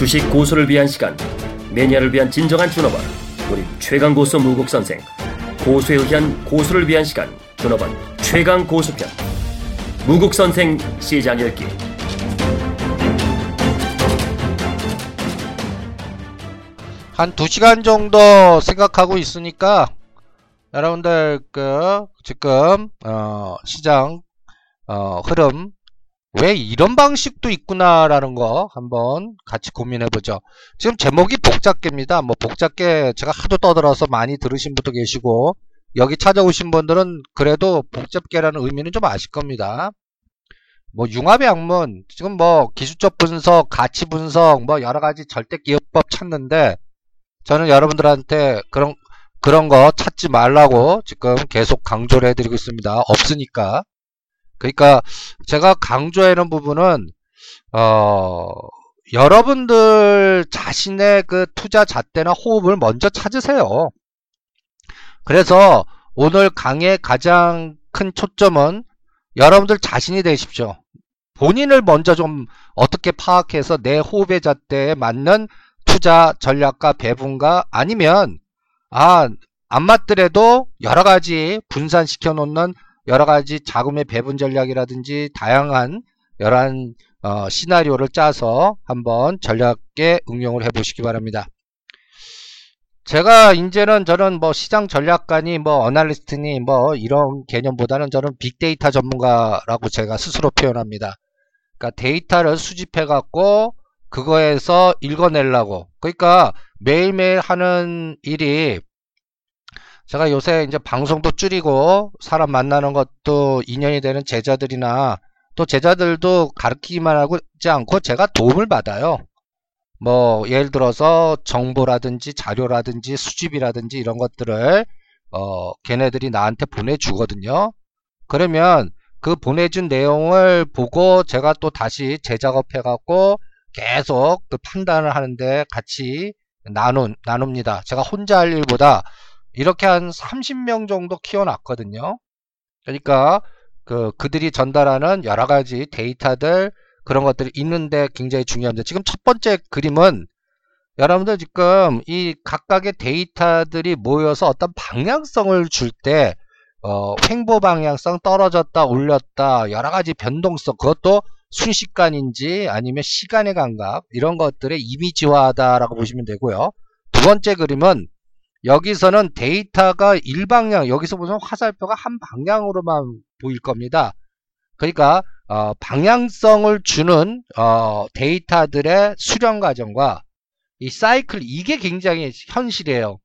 주식 고수를 위한 시간, 매니아를 위한 진정한 준업원, 우리 최강 고수 무국 선생, 고수에 의한 고수를 위한 시간, 준업원 최강 고수편, 무국 선생 시장 열기. 한 2시간 정도 생각하고 있으니까 여러분들 지금 시장 흐름 왜 이런 방식도 있구나 라는 거 한번 같이 고민해 보죠. 지금 제목이 복잡계입니다. 뭐 복잡계 제가 하도 떠들어서 많이 들으신 분도 계시고, 여기 찾아오신 분들은 그래도 복잡계라는 의미는 좀 아실 겁니다. 뭐 융합의 학문, 지금 뭐 기술적 분석, 가치 분석, 뭐 여러가지 절대기업법 찾는데, 저는 여러분들한테 그런 거 찾지 말라고 지금 계속 강조를 해드리고 있습니다. 없으니까. 그러니까 제가 강조하는 부분은 여러분들 자신의 그 투자 잣대나 호흡을 먼저 찾으세요. 그래서 오늘 강의의 가장 큰 초점은 여러분들 자신이 되십시오. 본인을 먼저 좀 어떻게 파악해서 내 호흡의 잣대에 맞는 투자 전략과 배분과, 아니면 안 맞더라도 여러가지 분산시켜 놓는 여러가지 자금의 배분 전략이라든지 다양한 여러한 시나리오를 짜서 한번 전략에 응용을 해 보시기 바랍니다. 제가 이제는, 저는 뭐 시장 전략가니 뭐 어널리스트니 뭐 이런 개념보다는 저는 빅데이터 전문가라고 제가 스스로 표현합니다. 그러니까 데이터를 수집해 갖고 그거에서 읽어내려고, 그러니까 매일매일 하는 일이, 제가 요새 이제 방송도 줄이고 사람 만나는 것도 인연이 되는 제자들이나 또 제자들도 가르치기만 하지 않고 제가 도움을 받아요. 뭐 예를 들어서 정보라든지 자료라든지 수집이라든지 이런 것들을 걔네들이 나한테 보내주거든요. 그러면 그 보내준 내용을 보고 제가 또 다시 재작업해 갖고 계속 그 판단을 하는데 같이 나눕니다. 제가 혼자 할 일보다 이렇게 한 30명 정도 키워놨거든요. 그러니까 그들이 전달하는 여러 가지 데이터들, 그런 것들이 있는데 굉장히 중요합니다. 지금 첫 번째 그림은 여러분들 지금 이 각각의 데이터들이 모여서 어떤 방향성을 줄 때 횡보 방향성, 떨어졌다 올렸다, 여러 가지 변동성, 그것도 순식간인지 아니면 시간의 감각, 이런 것들의 이미지화하다라고 보시면 되고요. 두 번째 그림은 여기서는 데이터가 일방향, 여기서 보면 화살표가 한 방향으로만 보일 겁니다. 그러니까 방향성을 주는 데이터들의 수렴 과정과 이 사이클, 이게 굉장히 현실이에요.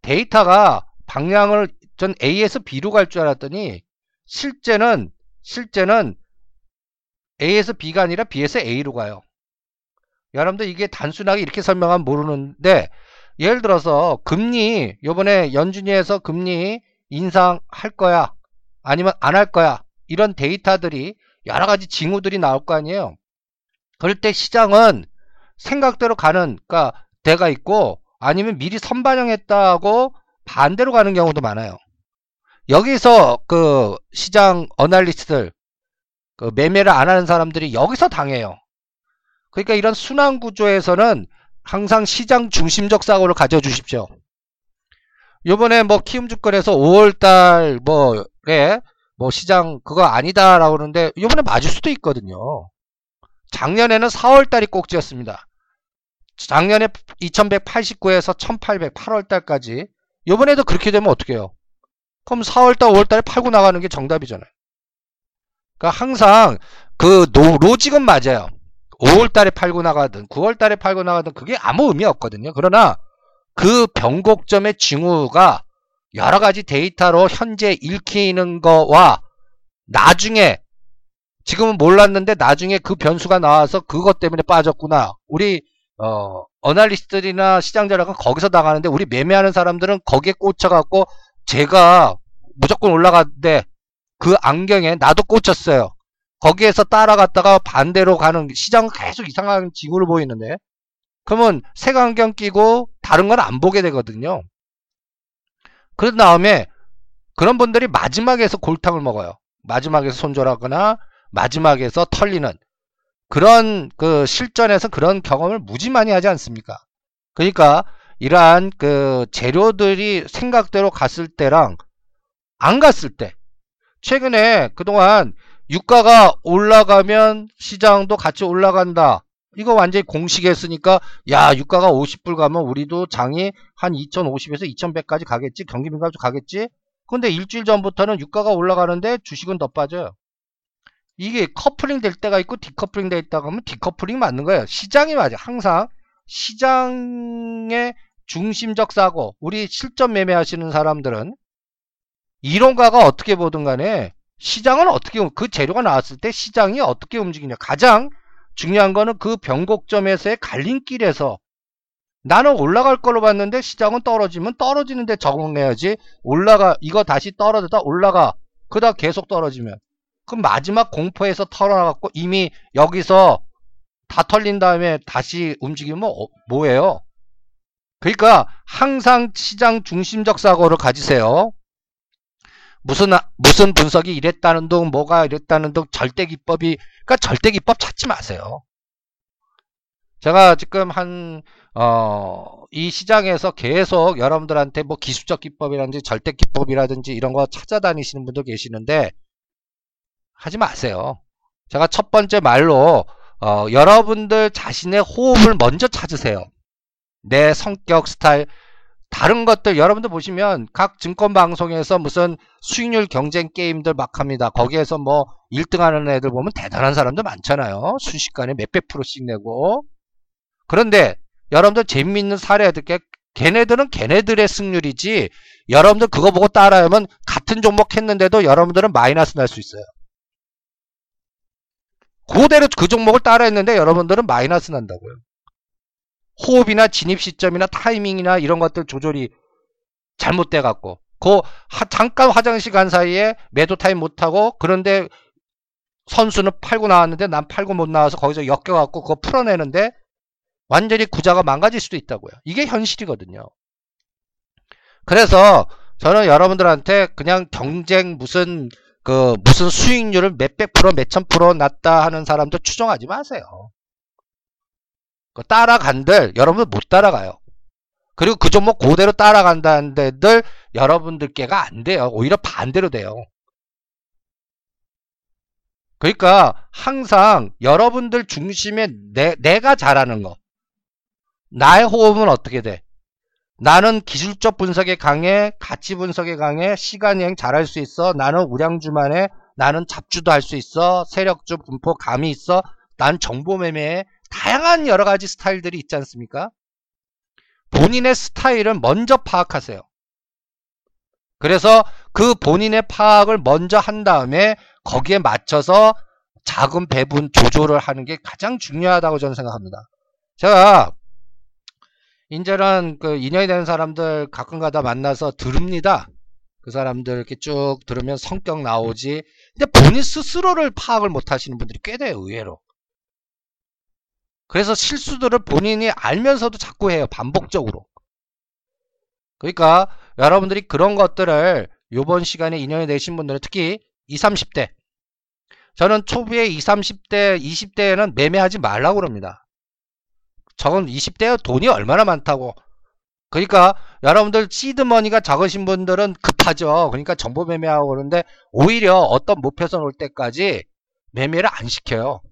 데이터가 방향을, 전 A에서 B로 갈 줄 알았더니 실제는 A에서 B가 아니라 B에서 A로 가요. 여러분들 이게 단순하게 이렇게 설명하면 모르는데, 예를 들어서 금리, 요번에 연준위에서 금리 인상할 거야 아니면 안 할 거야, 이런 데이터들이 여러가지 징후들이 나올 거 아니에요. 그럴 때 시장은 생각대로 가는 때가 있고, 아니면 미리 선반영했다고 반대로 가는 경우도 많아요. 여기서 그 시장 어널리스트들, 그 매매를 안 하는 사람들이 여기서 당해요. 그러니까 이런 순환 구조에서는 항상 시장 중심적 사고를 가져주십시오. 요번에 뭐 키움증권에서 5월달 뭐 시장 그거 아니다라고 그러는데, 요번에 맞을 수도 있거든요. 작년에는 4월달이 꼭지였습니다. 작년에 2189에서 1800, 8월달까지. 요번에도 그렇게 되면 어떡해요? 그럼 4월달, 5월달에 팔고 나가는 게 정답이잖아요. 그러니까 항상 그 로직은 맞아요. 5월달에 팔고 나가든 9월달에 팔고 나가든 그게 아무 의미 없거든요. 그러나 그 변곡점의 징후가 여러가지 데이터로 현재 읽히는 거와, 나중에 지금은 몰랐는데 나중에 그 변수가 나와서 그것 때문에 빠졌구나, 우리 어널리스트들이나 시장 전략은 거기서 나가는데, 우리 매매하는 사람들은 거기에 꽂혀갖고 제가 무조건 올라갔는데 그 안경에 나도 꽂혔어요. 거기에서 따라갔다가 반대로 가는, 시장은 계속 이상한 징후를 보이는데, 그러면 색안경 끼고 다른 건 안 보게 되거든요. 그런 다음에 그런 분들이 마지막에서 골탕을 먹어요. 마지막에서 손절하거나 마지막에서 털리는. 그런 그 실전에서 그런 경험을 무지 많이 하지 않습니까? 그러니까 이러한 그 재료들이 생각대로 갔을 때랑 안 갔을 때, 최근에 그동안 유가가 올라가면 시장도 같이 올라간다, 이거 완전히 공식했으니까 야 유가가 50불 가면 우리도 장이 한 2050에서 2100까지 가겠지, 경기민감도 가겠지. 근데 일주일 전부터는 유가가 올라가는데 주식은 더 빠져요. 이게 커플링 될 때가 있고 디커플링 될 때가 하면 디커플링 맞는 거예요. 시장이 맞아요. 항상 시장의 중심적 사고, 우리 실전 매매하시는 사람들은 이론가가 어떻게 보든 간에 시장은 어떻게, 그 재료가 나왔을 때 시장이 어떻게 움직이냐, 가장 중요한 거는 그 변곡점에서의 갈림길에서 나는 올라갈 걸로 봤는데 시장은 떨어지면 떨어지는데 적응해야지, 올라가 이거 다시 떨어졌다 올라가 그다 계속 떨어지면 그 마지막 공포에서 털어나갔고 이미 여기서 다 털린 다음에 다시 움직이면 뭐예요? 그러니까 항상 시장 중심적 사고를 가지세요. 무슨 분석이 이랬다는 둥 뭐가 이랬다는 둥 그러니까 절대기법 찾지 마세요. 제가 지금 한 이 시장에서 계속 여러분들한테 뭐 기술적 기법이라든지 절대 기법이라든지 이런 거 찾아다니시는 분도 계시는데 하지 마세요. 제가 첫 번째 말로 여러분들 자신의 호흡을 먼저 찾으세요. 내 성격, 스타일, 다른 것들 여러분들 보시면 각 증권방송에서 무슨 수익률 경쟁 게임들 막 합니다. 거기에서 뭐 1등 하는 애들 보면 대단한 사람들 많잖아요. 순식간에 몇백 프로씩 내고. 그런데 여러분들 재미있는 사례들, 걔네들은 걔네들의 승률이지 여러분들 그거 보고 따라하면 같은 종목 했는데도 여러분들은 마이너스 날 수 있어요. 그대로 그 종목을 따라했는데 여러분들은 마이너스 난다고요. 호흡이나 진입 시점이나 타이밍이나 이런 것들 조절이 잘못돼 갖고 그 잠깐 화장실 간 사이에 매도 타임 못하고, 그런데 선수는 팔고 나왔는데 난 팔고 못 나와서 거기서 엮여 갖고 그거 풀어내는데 완전히 구자가 망가질 수도 있다고요. 이게 현실이거든요. 그래서 저는 여러분들한테 그냥 경쟁 무슨 수익률을 몇백 프로 몇천 프로 났다 하는 사람도 추정하지 마세요. 따라간들 여러분들 못 따라가요. 그리고 그 종목 그대로 따라간다는데들 여러분들께가 안 돼요. 오히려 반대로 돼요. 그러니까 항상 여러분들 중심에 내가 잘하는 거, 나의 호흡은 어떻게 돼? 나는 기술적 분석에 강해, 가치 분석에 강해, 시간여행 잘할 수 있어, 나는 우량주만 해, 나는 잡주도 할 수 있어, 세력주 분포 감이 있어, 난 정보 매매에, 다양한 여러가지 스타일들이 있지 않습니까? 본인의 스타일을 먼저 파악하세요. 그래서 그 본인의 파악을 먼저 한 다음에 거기에 맞춰서 자금 배분 조절을 하는 게 가장 중요하다고 저는 생각합니다. 제가 이제는 그 인연이 되는 사람들 가끔가다 만나서 들읍니다. 그 사람들 이렇게 쭉 들으면 성격 나오지, 근데 본인 스스로를 파악을 못 하시는 분들이 꽤 돼요, 의외로. 그래서 실수들을 본인이 알면서도 자꾸 해요, 반복적으로. 그러니까 여러분들이 그런 것들을 요번 시간에 인연이 되신 분들은 특히 20, 30대, 저는 초기에 20대에는 매매하지 말라고 그럽니다. 저건 20대에 돈이 얼마나 많다고. 그러니까 여러분들 시드머니가 작으신 분들은 급하죠. 그러니까 정보 매매하고 그러는데 오히려 어떤 목표선 올 때까지 매매를 안 시켜요.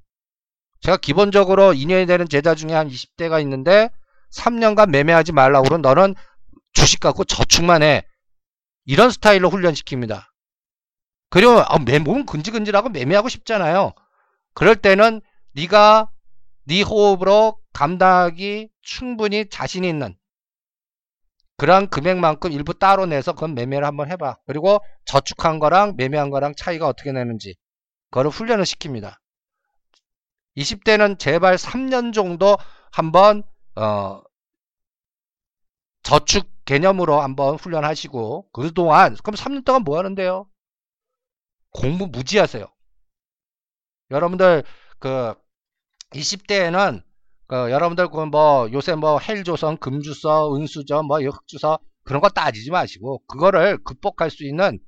제가 기본적으로 인연이 되는 제자 중에 한 20대가 있는데 3년간 매매하지 말라고 그러면 너는 주식 갖고 저축만 해, 이런 스타일로 훈련시킵니다. 그리고 몸 근질근질하고 매매하고 싶잖아요. 그럴 때는 네가 네 호흡으로 감당하기 충분히 자신 있는 그런 금액만큼 일부 따로 내서 그건 매매를 한번 해봐. 그리고 저축한 거랑 매매한 거랑 차이가 어떻게 나는지 그거를 훈련을 시킵니다. 20대는 제발 3년 정도 한번 저축 개념으로 한번 훈련하시고, 그동안 그럼 3년 동안 뭐 하는데요? 공부 무지 하세요. 여러분들 그 20대에는 여러분들 그 뭐 요새 뭐 헬조선, 금주서, 은수저, 뭐 흑주서 그런 거 따지지 마시고 그거를 극복할 수 있는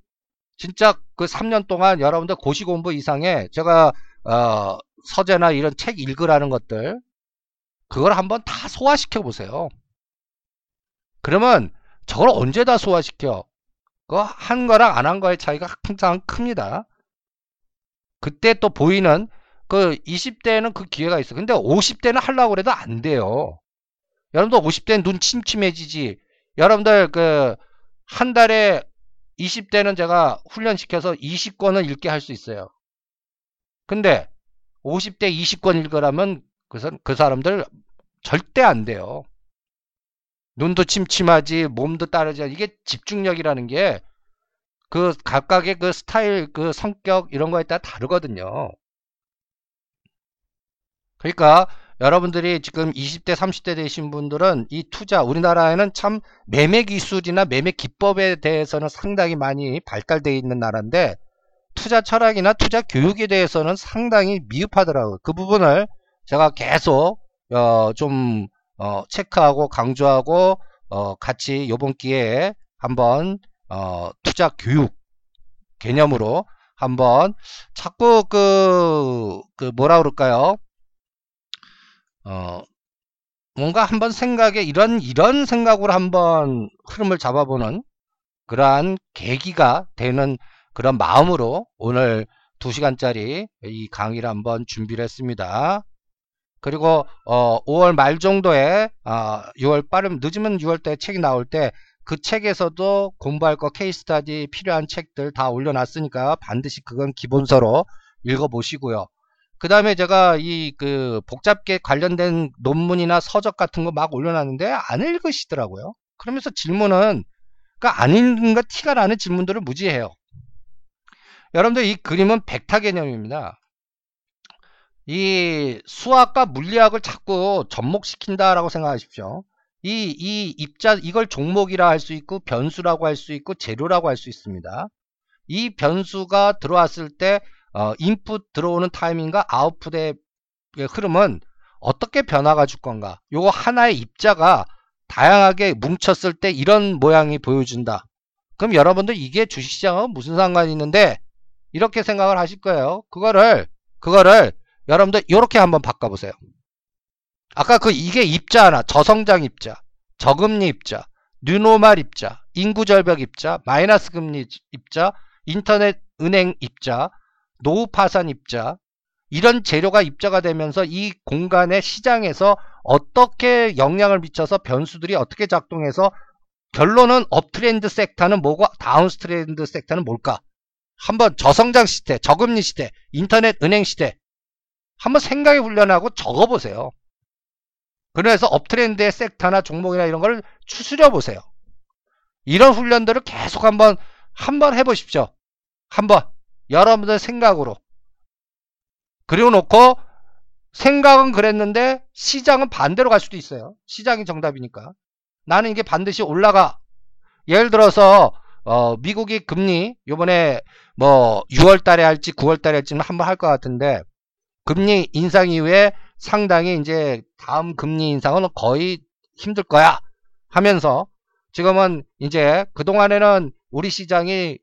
진짜 그 3년 동안 여러분들 고시 공부 이상의, 제가 서재나 이런 책 읽으라는 것들, 그걸 한번 다 소화시켜 보세요. 그러면 저걸 언제 다 소화시켜? 그거 한 거랑 안 한 거의 차이가 항상 큽니다. 그때 또 보이는 그 20대에는 그 기회가 있어. 근데 50대는 하려고 그래도 안 돼요. 여러분들 50대는 눈 침침해지지. 여러분들 그 한 달에 20대는 제가 훈련시켜서 20권을 읽게 할 수 있어요. 근데 50대 20권 읽으라면 그 사람들 절대 안 돼요. 눈도 침침하지, 몸도 따르지. 이게 집중력이라는 게 그 각각의 그 스타일, 그 성격 이런 거에 따라 다르거든요. 그러니까 여러분들이 지금 20대 30대 되신 분들은 이 투자, 우리나라에는 참 매매 기술이나 매매 기법에 대해서는 상당히 많이 발달되어 있는 나라인데 투자 철학이나 투자 교육에 대해서는 상당히 미흡하더라고요. 그 부분을 제가 계속 체크하고 강조하고 같이 이번 기회에 한번 투자 교육 개념으로 한번 자꾸 그 뭐라 그럴까요? 뭔가 한번 생각에 이런 생각으로 한번 흐름을 잡아보는 그러한 계기가 되는 그런 마음으로 오늘 2시간짜리 이 강의를 한번 준비를 했습니다. 그리고 5월 말 정도에 6월 빠르면 늦으면 6월에 책이 나올 때 그 책에서도 공부할 거 케이스스타디 필요한 책들 다 올려놨으니까 반드시 그건 기본서로 읽어보시고요. 그 다음에 제가 이 그 복잡계 관련된 논문이나 서적 같은 거 막 올려놨는데 안 읽으시더라고요. 그러면서 질문은 그러니까 안 읽는 거 티가 나는 질문들을 무지해요. 여러분들 이 그림은 벡터 개념입니다. 이 수학과 물리학을 자꾸 접목시킨다라고 생각하십시오. 이 입자 이걸 종목이라 할 수 있고 변수라고 할 수 있고 재료라고 할 수 있습니다. 이 변수가 들어왔을 때 인풋 들어오는 타이밍과 아웃풋의 흐름은 어떻게 변화가 줄 건가, 요거 하나의 입자가 다양하게 뭉쳤을 때 이런 모양이 보여준다. 그럼 여러분들 이게 주식시장하고 무슨 상관이 있는데 이렇게 생각을 하실 거예요. 그거를 여러분들 요렇게 한번 바꿔보세요. 아까 이게 입자 하나, 저성장 입자, 저금리 입자, 뉴노멀 입자, 인구절벽 입자, 마이너스 금리 입자, 인터넷 은행 입자, 노후 파산 입자, 이런 재료가 입자가 되면서 이 공간의 시장에서 어떻게 영향을 미쳐서 변수들이 어떻게 작동해서 결론은 업트렌드 섹터는 뭐고 다운트렌드 섹터는 뭘까? 한번 저성장 시대, 저금리 시대, 인터넷 은행 시대 한번 생각이 훈련하고 적어보세요. 그래서 업트렌드의 섹터나 종목이나 이런 걸 추스려보세요. 이런 훈련들을 계속 한번 해보십시오. 한번 여러분들 생각으로. 그리고 놓고 생각은 그랬는데 시장은 반대로 갈 수도 있어요. 시장이 정답이니까. 나는 이게 반드시 올라가. 예를 들어서 미국이 금리 요번에 뭐 6월 달에 할지 9월 달에 할지는 한번 할 것 같은데 금리 인상 이후에 상당히 이제 다음 금리 인상은 거의 힘들 거야 하면서 지금은 이제 그동안에는 우리 시장이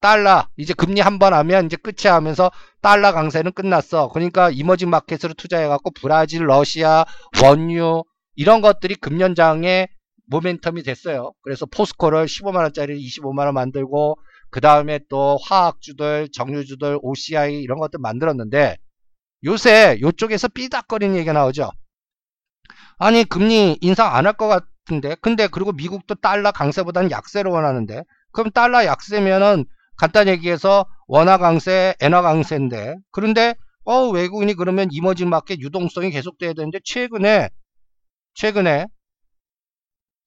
달러 이제 금리 한번 하면 이제 끝이야 하면서 달러 강세는 끝났어. 그러니까 이머징 마켓으로 투자해 갖고 브라질, 러시아, 원유 이런 것들이 금연장의 모멘텀이 됐어요. 그래서 포스코를 15만원짜리 25만원 만들고 그 다음에 또 화학주들, 정유주들, OCI 이런 것들 만들었는데 요새 요쪽에서 삐딱거리는 얘기가 나오죠. 아니 금리 인상 안 할 것 같은데 근데 그리고 미국도 달러 강세보다는 약세를 원하는데 그럼 달러 약세면은 간단히 얘기해서 원화 강세, 엔화 강세인데 그런데 외국인이 그러면 이머징 마켓 유동성이 계속돼야 되는데 최근에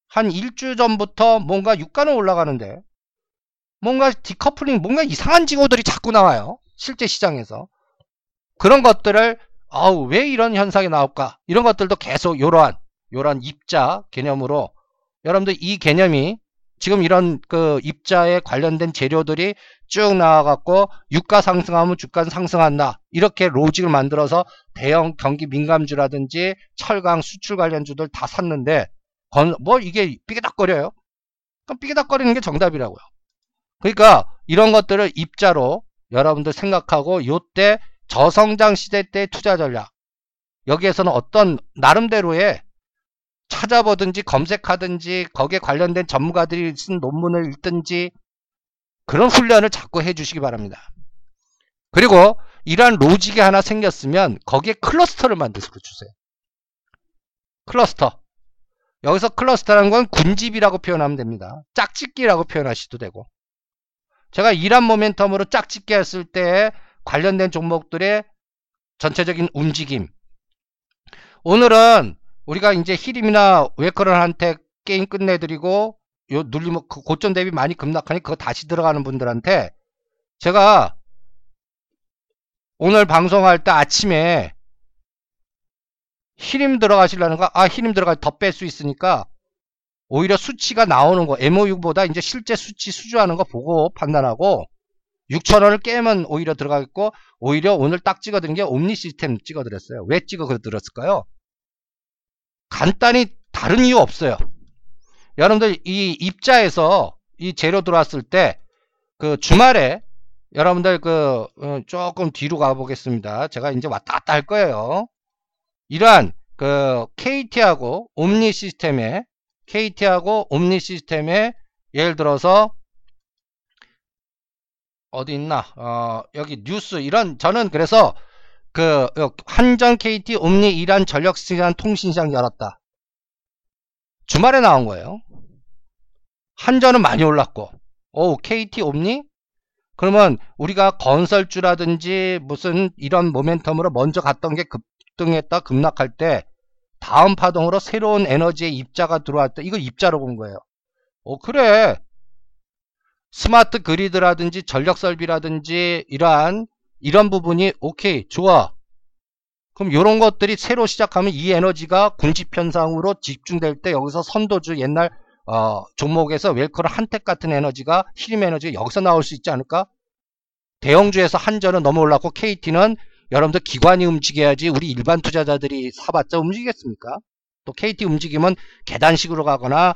한 일주 전부터 뭔가 유가는 올라가는데 뭔가 디커플링, 뭔가 이상한 징후들이 자꾸 나와요. 실제 시장에서. 그런 것들을 왜 이런 현상이 나올까? 이런 것들도 계속 요러한 입자 개념으로 여러분들 이 개념이 지금 이런 그 입자에 관련된 재료들이 쭉 나와갖고 유가 상승하면 주가 상승한다. 이렇게 로직을 만들어서 대형 경기 민감주라든지 철강 수출 관련주들 다 샀는데 이게 삐그덕거려요. 그럼 삐그덕거리는 게 정답이라고요. 그러니까 이런 것들을 입자로 여러분들 생각하고 요때 저성장 시대 때의 투자 전략, 여기에서는 어떤 나름대로의 찾아보든지 검색하든지 거기에 관련된 전문가들이 쓴 논문을 읽든지 그런 훈련을 자꾸 해주시기 바랍니다. 그리고 이러한 로직이 하나 생겼으면 거기에 클러스터를 만들어 주세요. 클러스터. 여기서 클러스터라는 건 군집이라고 표현하면 됩니다. 짝짓기라고 표현하셔도 되고, 제가 일한 모멘텀으로 짝짓기 했을 때 관련된 종목들의 전체적인 움직임, 오늘은 우리가 이제 히림이나 웨커런한테 게임 끝내드리고 요 눌림 고점 대비 많이 급락하니 그거 다시 들어가는 분들한테 제가 오늘 방송할 때 아침에 히림 들어가시려는 거, 아 히림 들어가 더 뺄 수 있으니까 오히려 수치가 나오는 거, MOU보다 이제 실제 수치 수주하는 거 보고 판단하고 6,000원을 깨면 오히려 들어가겠고, 오히려 오늘 딱 찍어드린 게 옴니 시스템 찍어드렸어요. 왜 찍어드렸을까요? 간단히 다른 이유 없어요. 여러분들 이 입자에서 이 재료 들어왔을 때 그 주말에 여러분들 그 조금 뒤로 가보겠습니다. 제가 이제 왔다 갔다 할 거예요. 이러한 그 KT하고 옴니 시스템에, KT하고 옴니 시스템에 예를 들어서 어디 있나, 여기 뉴스, 이런, 저는 그래서 그 한전 KT 옴니 이란 전력시장 통신시장 열었다, 주말에 나온 거예요. 한전은 많이 올랐고, 오 KT 옴니, 그러면 우리가 건설주라든지 무슨 이런 모멘텀으로 먼저 갔던 게 급등했다 급락할 때 다음 파동으로 새로운 에너지의 입자가 들어왔다, 이거 입자로 본 거예요. 오 그래, 스마트 그리드라든지 전력설비라든지 이러한 부분이 오케이 좋아, 그럼 이런 것들이 새로 시작하면 이 에너지가 군집현상으로 집중될 때 여기서 선도주 옛날 종목에서 웰커런 한택 같은 에너지가, 히림 에너지가 여기서 나올 수 있지 않을까? 대형주에서 한전은 너무 올랐고 KT는 여러분들 기관이 움직여야지 우리 일반 투자자들이 사봤자 움직이겠습니까? 또 KT 움직이면 계단식으로 가거나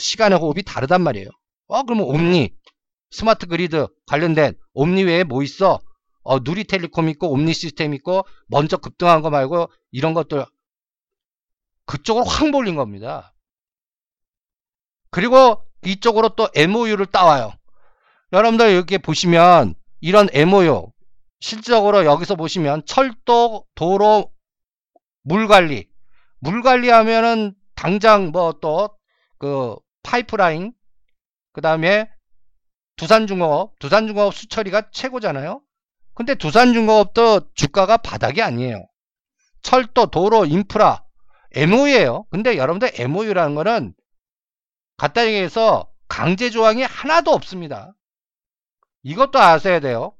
시간의 호흡이 다르단 말이에요. 그러면 옴니, 스마트 그리드 관련된 옴니 외에 뭐 있어? 누리텔레콤 있고 옴니 시스템 있고 먼저 급등한 거 말고 이런 것들, 그쪽으로 확 몰린 겁니다. 그리고 이쪽으로 또 MOU를 따와요. 여러분들 여기 보시면 이런 MOU 실질적으로 여기서 보시면 철도, 도로, 물관리, 물관리하면은 당장 뭐 또 그 파이프라인, 그 다음에 두산중공업 수처리가 최고잖아요. 근데 두산중공업도 주가가 바닥이 아니에요. 철도, 도로, 인프라, MOU예요. 근데 여러분들 MOU라는 거는 간단히 얘기해서 강제 조항이 하나도 없습니다. 이것도 아셔야 돼요.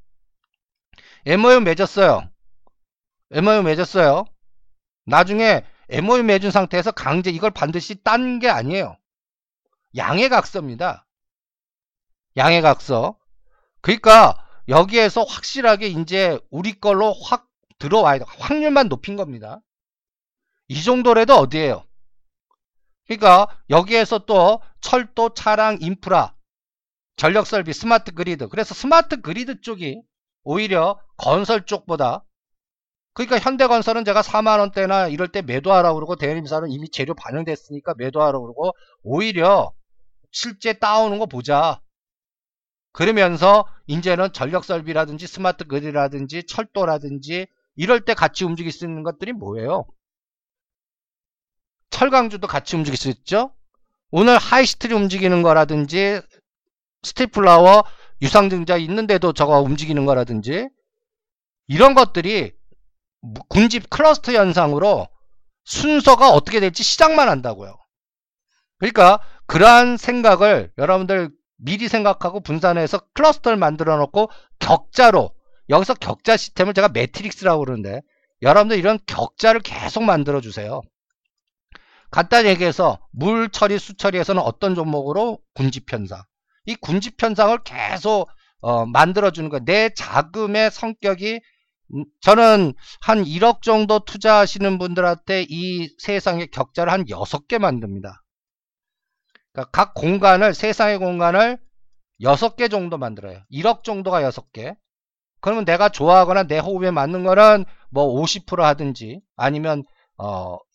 MOU 맺었어요. MOU 맺었어요. 나중에 MOU 맺은 상태에서 강제 이걸 반드시 딴 게 아니에요. 양해각서입니다. 양해각서. 그러니까 여기에서 확실하게 이제 우리 걸로 확 들어와야 돼. 확률만 높인 겁니다. 이 정도라도 어디예요? 그러니까 여기에서 또 철도, 차량, 인프라, 전력설비, 스마트 그리드. 그래서 스마트 그리드 쪽이 오히려 건설 쪽보다, 그러니까 현대건설은 제가 4만원대나 이럴 때 매도하라고 그러고, 대림사는 이미 재료 반영됐으니까 매도하라고 그러고, 오히려 실제 따오는 거 보자, 그러면서 이제는 전력설비라든지 스마트 그리드라든지 철도라든지 이럴 때 같이 움직일 수 있는 것들이 뭐예요? 철강주도 같이 움직일 수 있죠? 오늘 하이스트리 움직이는 거라든지 스틸플라워 유상증자 있는데도 저거 움직이는 거라든지 이런 것들이 군집 클러스터 현상으로 순서가 어떻게 될지 시작만 한다고요. 그러니까 그러한 생각을 여러분들 미리 생각하고 분산해서 클러스터를 만들어 놓고 격자로, 여기서 격자 시스템을 제가 매트릭스라고 그러는데 여러분들 이런 격자를 계속 만들어 주세요. 간단히 얘기해서 물 처리, 수 처리에서는 어떤 종목으로 군집현상, 이 군집현상을 계속 만들어 주는 거예요. 내 자금의 성격이, 저는 한 1억 정도 투자하시는 분들한테 이 세상의 격자를 한 6개 만듭니다. 그러니까 각 공간을, 세상의 공간을 6개 정도 만들어요. 1억 정도가 6개. 그러면 내가 좋아하거나 내 호흡에 맞는 거는 뭐 50% 하든지 아니면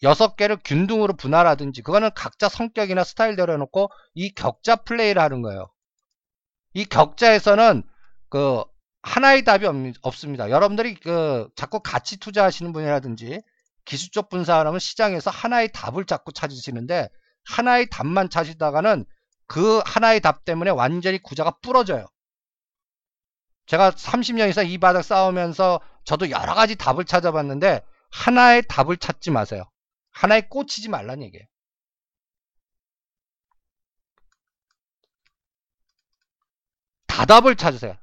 6개를 균등으로 분할하든지, 그거는 각자 성격이나 스타일대로 해놓고 이 격자 플레이를 하는 거예요. 이 격자에서는 그 하나의 답이 없습니다. 여러분들이 그 자꾸 가치 투자하시는 분이라든지 기술적 분석하면 시장에서 하나의 답을 자꾸 찾으시는데, 하나의 답만 찾으다가는 그 하나의 답 때문에 완전히 구조가 부러져요. 제가 30년 이상 이 바닥 싸우면서 저도 여러 가지 답을 찾아봤는데 하나의 답을 찾지 마세요. 하나에 꽂히지 말란 얘기예요. 다답을 찾으세요.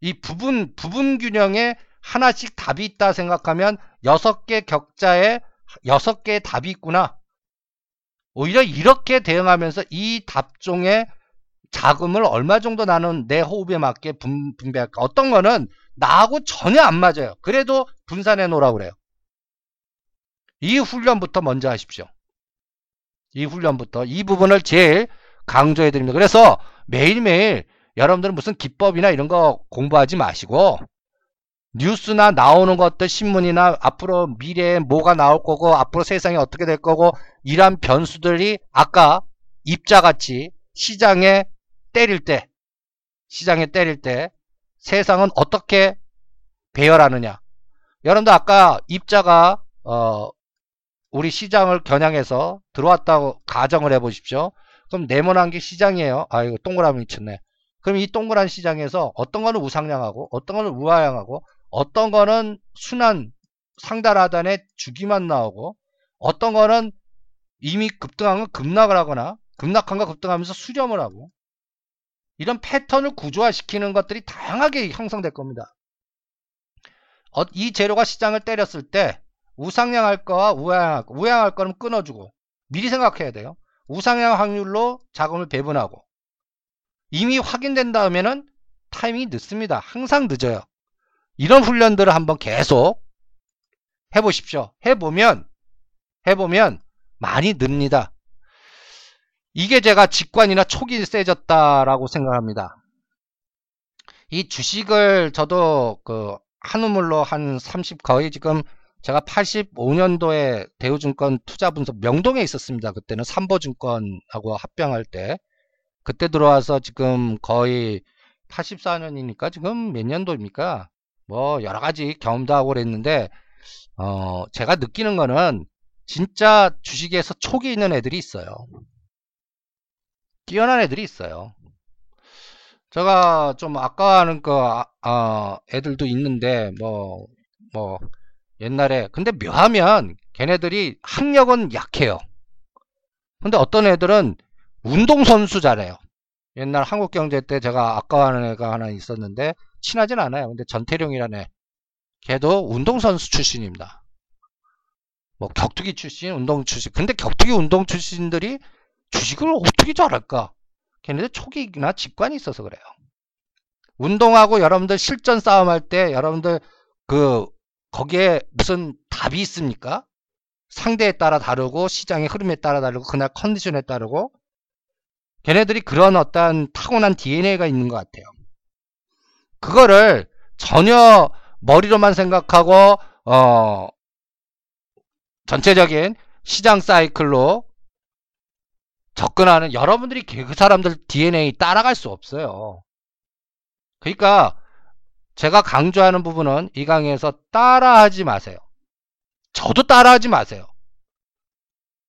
이 부분 균형에 하나씩 답이 있다 생각하면 6개 격자에 6개의 답이 있구나. 오히려 이렇게 대응하면서 이 답종의 자금을 얼마 정도 나는 내 호흡에 맞게 분배할까. 어떤 거는 나하고 전혀 안 맞아요. 그래도 분산해 놓으라고 그래요. 이 훈련부터 먼저 하십시오. 이 훈련부터, 이 부분을 제일 강조해 드립니다. 그래서 매일매일 여러분들은 무슨 기법이나 이런 거 공부하지 마시고, 뉴스나 나오는 것들, 신문이나 앞으로 미래에 뭐가 나올 거고 앞으로 세상이 어떻게 될 거고, 이런 변수들이 아까 입자같이 시장에 때릴 때 세상은 어떻게 배열하느냐. 여러분도 아까 입자가 우리 시장을 겨냥해서 들어왔다고 가정을 해보십시오. 그럼 네모난 게 시장이에요. 아, 이거 동그라미 쳤네. 그럼 이 동그란 시장에서 어떤 거는 우상향하고 어떤 거는 우하향하고 어떤 거는 순환 상단 하단에 주기만 나오고 어떤 거는 이미 급등한 건 급락을 하거나 급락한 거 급등하면서 수렴을 하고, 이런 패턴을 구조화시키는 것들이 다양하게 형성될 겁니다. 이 재료가 시장을 때렸을 때 우상향할 거와 우하향할 거, 우하향할 거는 끊어주고 미리 생각해야 돼요. 우상향 확률로 자금을 배분하고, 이미 확인된 다음에는 타이밍이 늦습니다. 항상 늦어요. 이런 훈련들을 한번 계속 해보십시오. 해보면 많이 늡니다. 이게 제가 직관이나 촉이 세졌다라고 생각합니다. 이 주식을 저도 그 한우물로 한 30, 거의 지금 제가 85년도에 대우증권 투자분석 명동에 있었습니다. 그때는 삼보증권하고 합병할 때, 그때 들어와서 지금 거의 84년이니까 지금 몇 년도입니까? 뭐 여러가지 경험도 하고 그랬는데, 제가 느끼는 거는 진짜 주식에서 촉이 있는 애들이 있어요. 뛰어난 애들이 있어요. 제가 좀 아까워하는 애들도 있는데, 뭐 옛날에, 근데 묘하면 걔네들이 학력은 약해요. 근데 어떤 애들은 운동선수 잘해요. 옛날 한국경제 때 제가 아까워하는 애가 하나 있었는데 친하진 않아요. 근데 전태룡이라는 애, 걔도 운동선수 출신입니다. 뭐 격투기 출신, 운동 출신. 근데 격투기 운동 출신들이 주식을 어떻게 잘할까? 걔네들 촉이나 직관이 있어서 그래요. 운동하고 여러분들 실전 싸움할 때 여러분들 거기에 무슨 답이 있습니까? 상대에 따라 다르고 시장의 흐름에 따라 다르고 그날 컨디션에 따르고, 걔네들이 그런 어떤 타고난 DNA가 있는 것 같아요. 그거를 전혀 머리로만 생각하고 전체적인 시장 사이클로 접근하는, 여러분들이 그 사람들 DNA 따라갈 수 없어요. 그러니까 제가 강조하는 부분은 이 강의에서 따라하지 마세요. 저도 따라하지 마세요.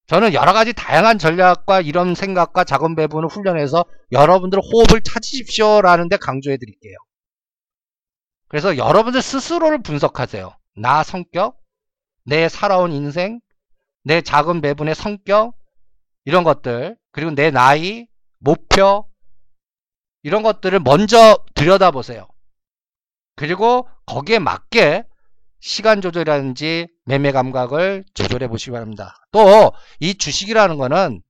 저는 여러가지 다양한 전략과 이런 생각과 자금 배분을 훈련해서 여러분들 호흡을 찾으십시오 라는 데 강조해 드릴게요. 그래서 여러분들 스스로를 분석하세요. 나 성격, 내 살아온 인생, 내 자금 배분의 성격, 이런 것들, 그리고 내 나이, 목표, 이런 것들을 먼저 들여다보세요. 그리고 거기에 맞게 시간 조절이라든지 매매 감각을 조절해 보시기 바랍니다. 또 이 주식이라는 거는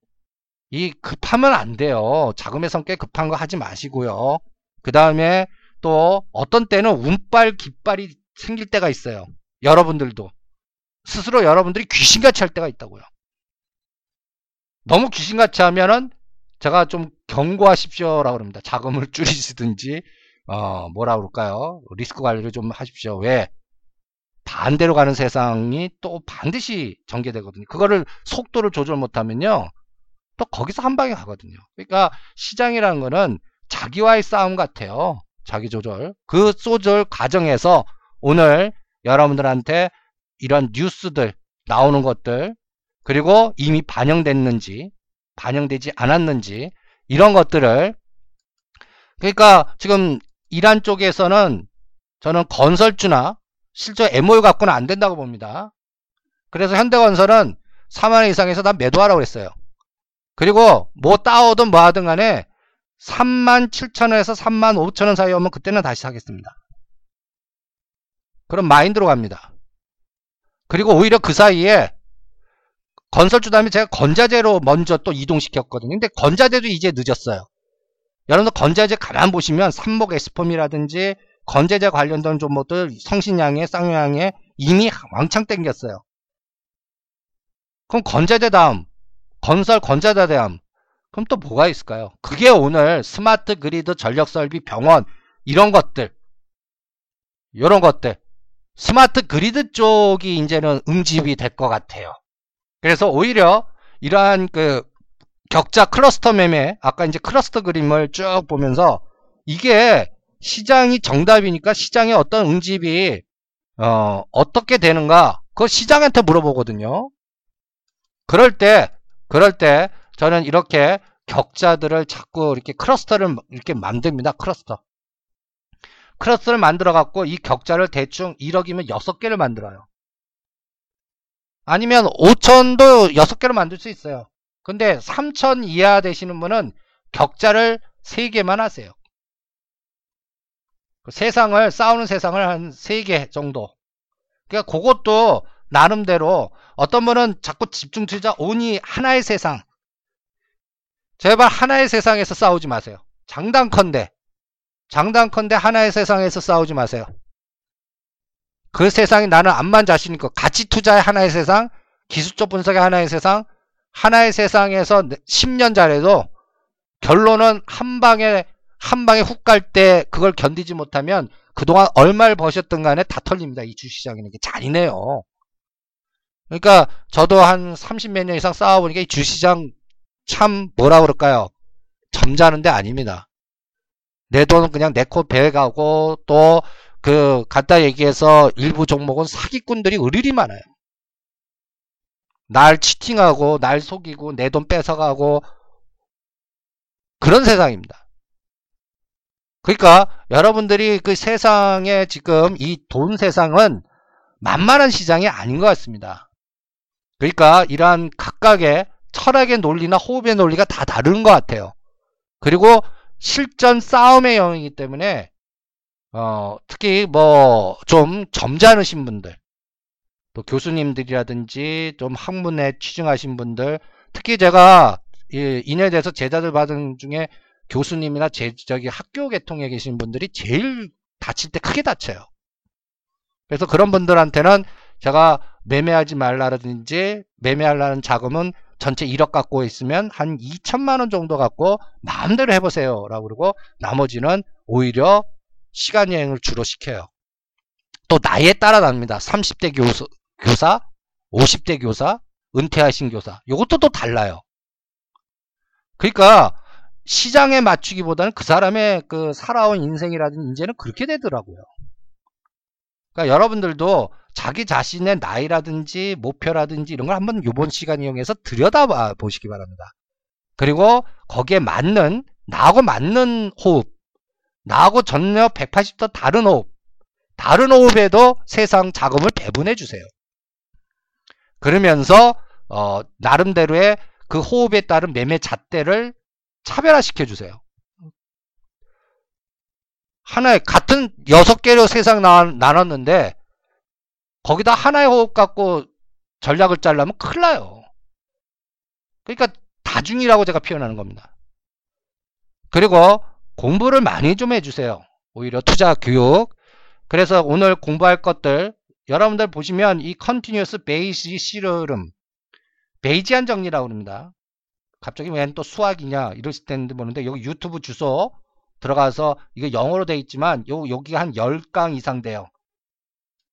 이 급하면 안 돼요. 자금의 성격 급한 거 하지 마시고요. 그 다음에 또 어떤 때는 운빨 깃발이 생길 때가 있어요. 여러분들도 스스로 여러분들이 귀신같이 할 때가 있다고요. 너무 귀신같이 하면은 제가 좀 경고하십시오 라고 합니다. 자금을 줄이시든지 뭐라 그럴까요? 리스크 관리를 좀 하십시오. 왜? 반대로 가는 세상이 또 반드시 전개되거든요. 그거를 속도를 조절 못하면요, 또 거기서 한 방에 가거든요. 그러니까 시장이라는 거는 자기와의 싸움 같아요. 자기 조절. 그 조절 과정에서 오늘 여러분들한테 이런 뉴스들 나오는 것들, 그리고 이미 반영됐는지 반영되지 않았는지 이런 것들을, 그러니까 지금 이란 쪽에서는 저는 건설주나 실제 MOU 갖고는 안 된다고 봅니다. 그래서 현대건설은 4만원 이상에서 다 매도하라고 그랬어요. 그리고 뭐 따오든 뭐 하든 간에 3만 7천원에서 3만 5천원 사이 오면 그때는 다시 사겠습니다. 그럼 마인드로 갑니다. 그리고 오히려 그 사이에 건설주 다음에 제가 건자재로 먼저 또 이동시켰거든요. 근데 건자재도 이제 늦었어요. 여러분들 건자재 가만 보시면 삼목 엑스폼이라든지 건자재 관련된 종목들 성신양에 쌍용양에 이미 왕창 땡겼어요. 그럼 건자재 다음 건설 건자재 다음 그럼 또 뭐가 있을까요? 그게 오늘 스마트 그리드, 전력설비, 병원 이런 것들, 이런 것들 스마트 그리드 쪽이 이제는 응집이 될 것 같아요. 그래서 오히려 이러한 그 격자 클러스터 매매, 아까 이제 클러스터 그림을 쭉 보면서 이게 시장이 정답이니까 시장의 어떤 응집이 어떻게 되는가, 그거 시장한테 물어보거든요. 그럴 때 저는 이렇게 격자들을 자꾸 이렇게 클러스터를 이렇게 만듭니다. 클러스터를 만들어 갖고 이 격자를 대충 1억이면 6개를 만들어요. 아니면 5천도 6개를 만들 수 있어요. 근데 3천 이하 되시는 분은 격자를 3개만 하세요. 세상을 싸우는 세상을 한 3개 정도. 그러니까 그것도 나름대로 어떤 분은 자꾸 집중 투자 오니 하나의 세상. 제발 하나의 세상에서 싸우지 마세요. 장단컨대 하나의 세상에서 싸우지 마세요. 그 세상이 나는 암만 자신 있고 가치 투자의 하나의 세상, 기술적 분석의 하나의 세상, 하나의 세상에서 10년 잘해도 결론은 한 방에 훅 갈 때 그걸 견디지 못하면 그동안 얼마를 버셨든 간에 다 털립니다. 이 주시장이라는 게 잔인해요. 그러니까 저도 한 30몇 년 이상 싸워보니까 이 주시장 참 뭐라 그럴까요? 점잖은 데 아닙니다. 내 돈은 그냥 내 코 배에 가고, 또 그 갖다 얘기해서 일부 종목은 사기꾼들이 의리리 많아요. 날 치팅하고 날 속이고 내 돈 뺏어가고 그런 세상입니다. 그러니까 여러분들이 그 세상에 지금 이 돈 세상은 만만한 시장이 아닌 것 같습니다. 그러니까 이러한 각각의 철학의 논리나 호흡의 논리가 다 다른 것 같아요. 그리고 실전 싸움의 영역이기 때문에 특히 뭐 좀 점잖으신 분들, 또 교수님들이라든지 좀 학문에 취중하신 분들, 특히 제가 인에 대해서 제자들 받은 중에 교수님이나 저기 학교 계통에 계신 분들이 제일 다칠 때 크게 다쳐요. 그래서 그런 분들한테는 제가 매매하지 말라든지, 매매하려는 자금은 전체 1억 갖고 있으면 한 2천만원 정도 갖고 마음대로 해보세요 라고 그러고, 나머지는 오히려 시간여행을 주로 시켜요. 또 나이에 따라 납니다. 30대 교사, 50대 교사, 은퇴하신 교사. 이것도 또 달라요. 그러니까 시장에 맞추기보다는 그 사람의 그 살아온 인생이라든지 이제는 그렇게 되더라고요. 그러니까 여러분들도 자기 자신의 나이라든지 목표라든지 이런 걸 한번 이번 시간 이용해서 들여다봐 보시기 바랍니다. 그리고 거기에 맞는, 나하고 맞는 호흡, 나하고 전혀 180도 다른 호흡, 다른 호흡에도 세상 자금을 배분해 주세요. 그러면서 나름대로의 그 호흡에 따른 매매 잣대를 차별화시켜 주세요. 하나의 같은 6개로 세상 나눴는데 거기다 하나의 호흡 갖고 전략을 짜려면 큰일 나요. 그러니까 다중이라고 제가 표현하는 겁니다. 그리고 공부를 많이 좀 해주세요. 오히려 투자 교육. 그래서 오늘 공부할 것들, 여러분들 보시면 이 컨티뉴어스 베이지 시러름, 베이지안 정리라고 합니다. 갑자기 왜 또 수학이냐 이러실 텐데 보는데, 여기 유튜브 주소 들어가서 이게 0으로 돼 있지만 여기가 한 10강 이상 돼요.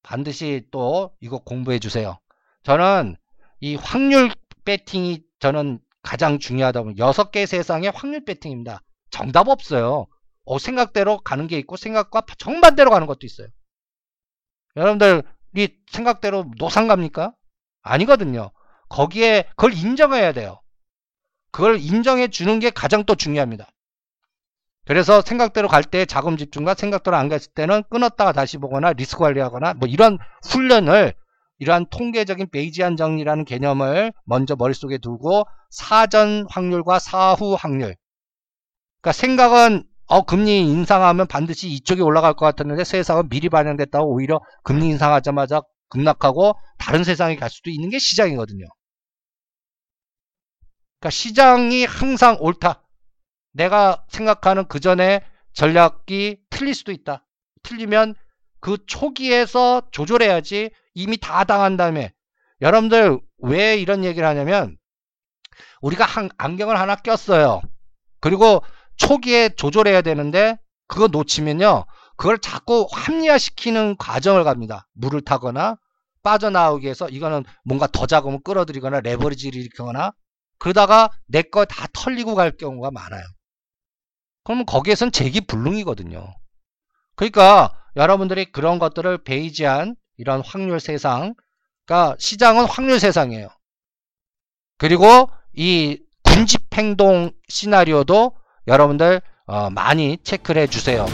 반드시 또 이거 공부해 주세요. 저는 이 확률 배팅이 저는 가장 중요하다고 6개 세상의 확률 배팅입니다. 정답 없어요. 생각대로 가는 게 있고 생각과 정반대로 가는 것도 있어요. 여러분들이 생각대로 노상 갑니까? 아니거든요. 거기에 그걸 인정해야 돼요. 그걸 인정해 주는 게 가장 또 중요합니다. 그래서 생각대로 갈 때 자금 집중과 생각대로 안 갔을 때는 끊었다가 다시 보거나 리스크 관리하거나 뭐 이런 훈련을 이러한 통계적인 베이지안 정리라는 개념을 먼저 머릿속에 두고 사전 확률과 사후 확률. 그러니까 생각은 금리 인상하면 반드시 이쪽이 올라갈 것 같았는데 세상은 미리 반영됐다고 오히려 금리 인상하자마자 급락하고 다른 세상에 갈 수도 있는 게 시장이거든요. 그러니까 시장이 항상 옳다. 내가 생각하는 그 전에 전략이 틀릴 수도 있다. 틀리면 그 초기에서 조절해야지 이미 다 당한 다음에 여러분들 왜 이런 얘기를 하냐면 우리가 안경을 하나 꼈어요. 그리고 초기에 조절해야 되는데 그거 놓치면요. 그걸 자꾸 합리화시키는 과정을 갑니다. 물을 타거나 빠져나오기 위해서 이거는 뭔가 더 잡으면 끌어들이거나 레버리지를 일으키거나 그러다가 내 거 다 털리고 갈 경우가 많아요. 그러면 거기에선 재기불능이거든요. 그러니까 여러분들이 그런 것들을 베이지한 이런 확률 세상, 그러니까 시장은 확률 세상이에요. 그리고 이 군집 행동 시나리오도 여러분들 많이 체크를 해주세요.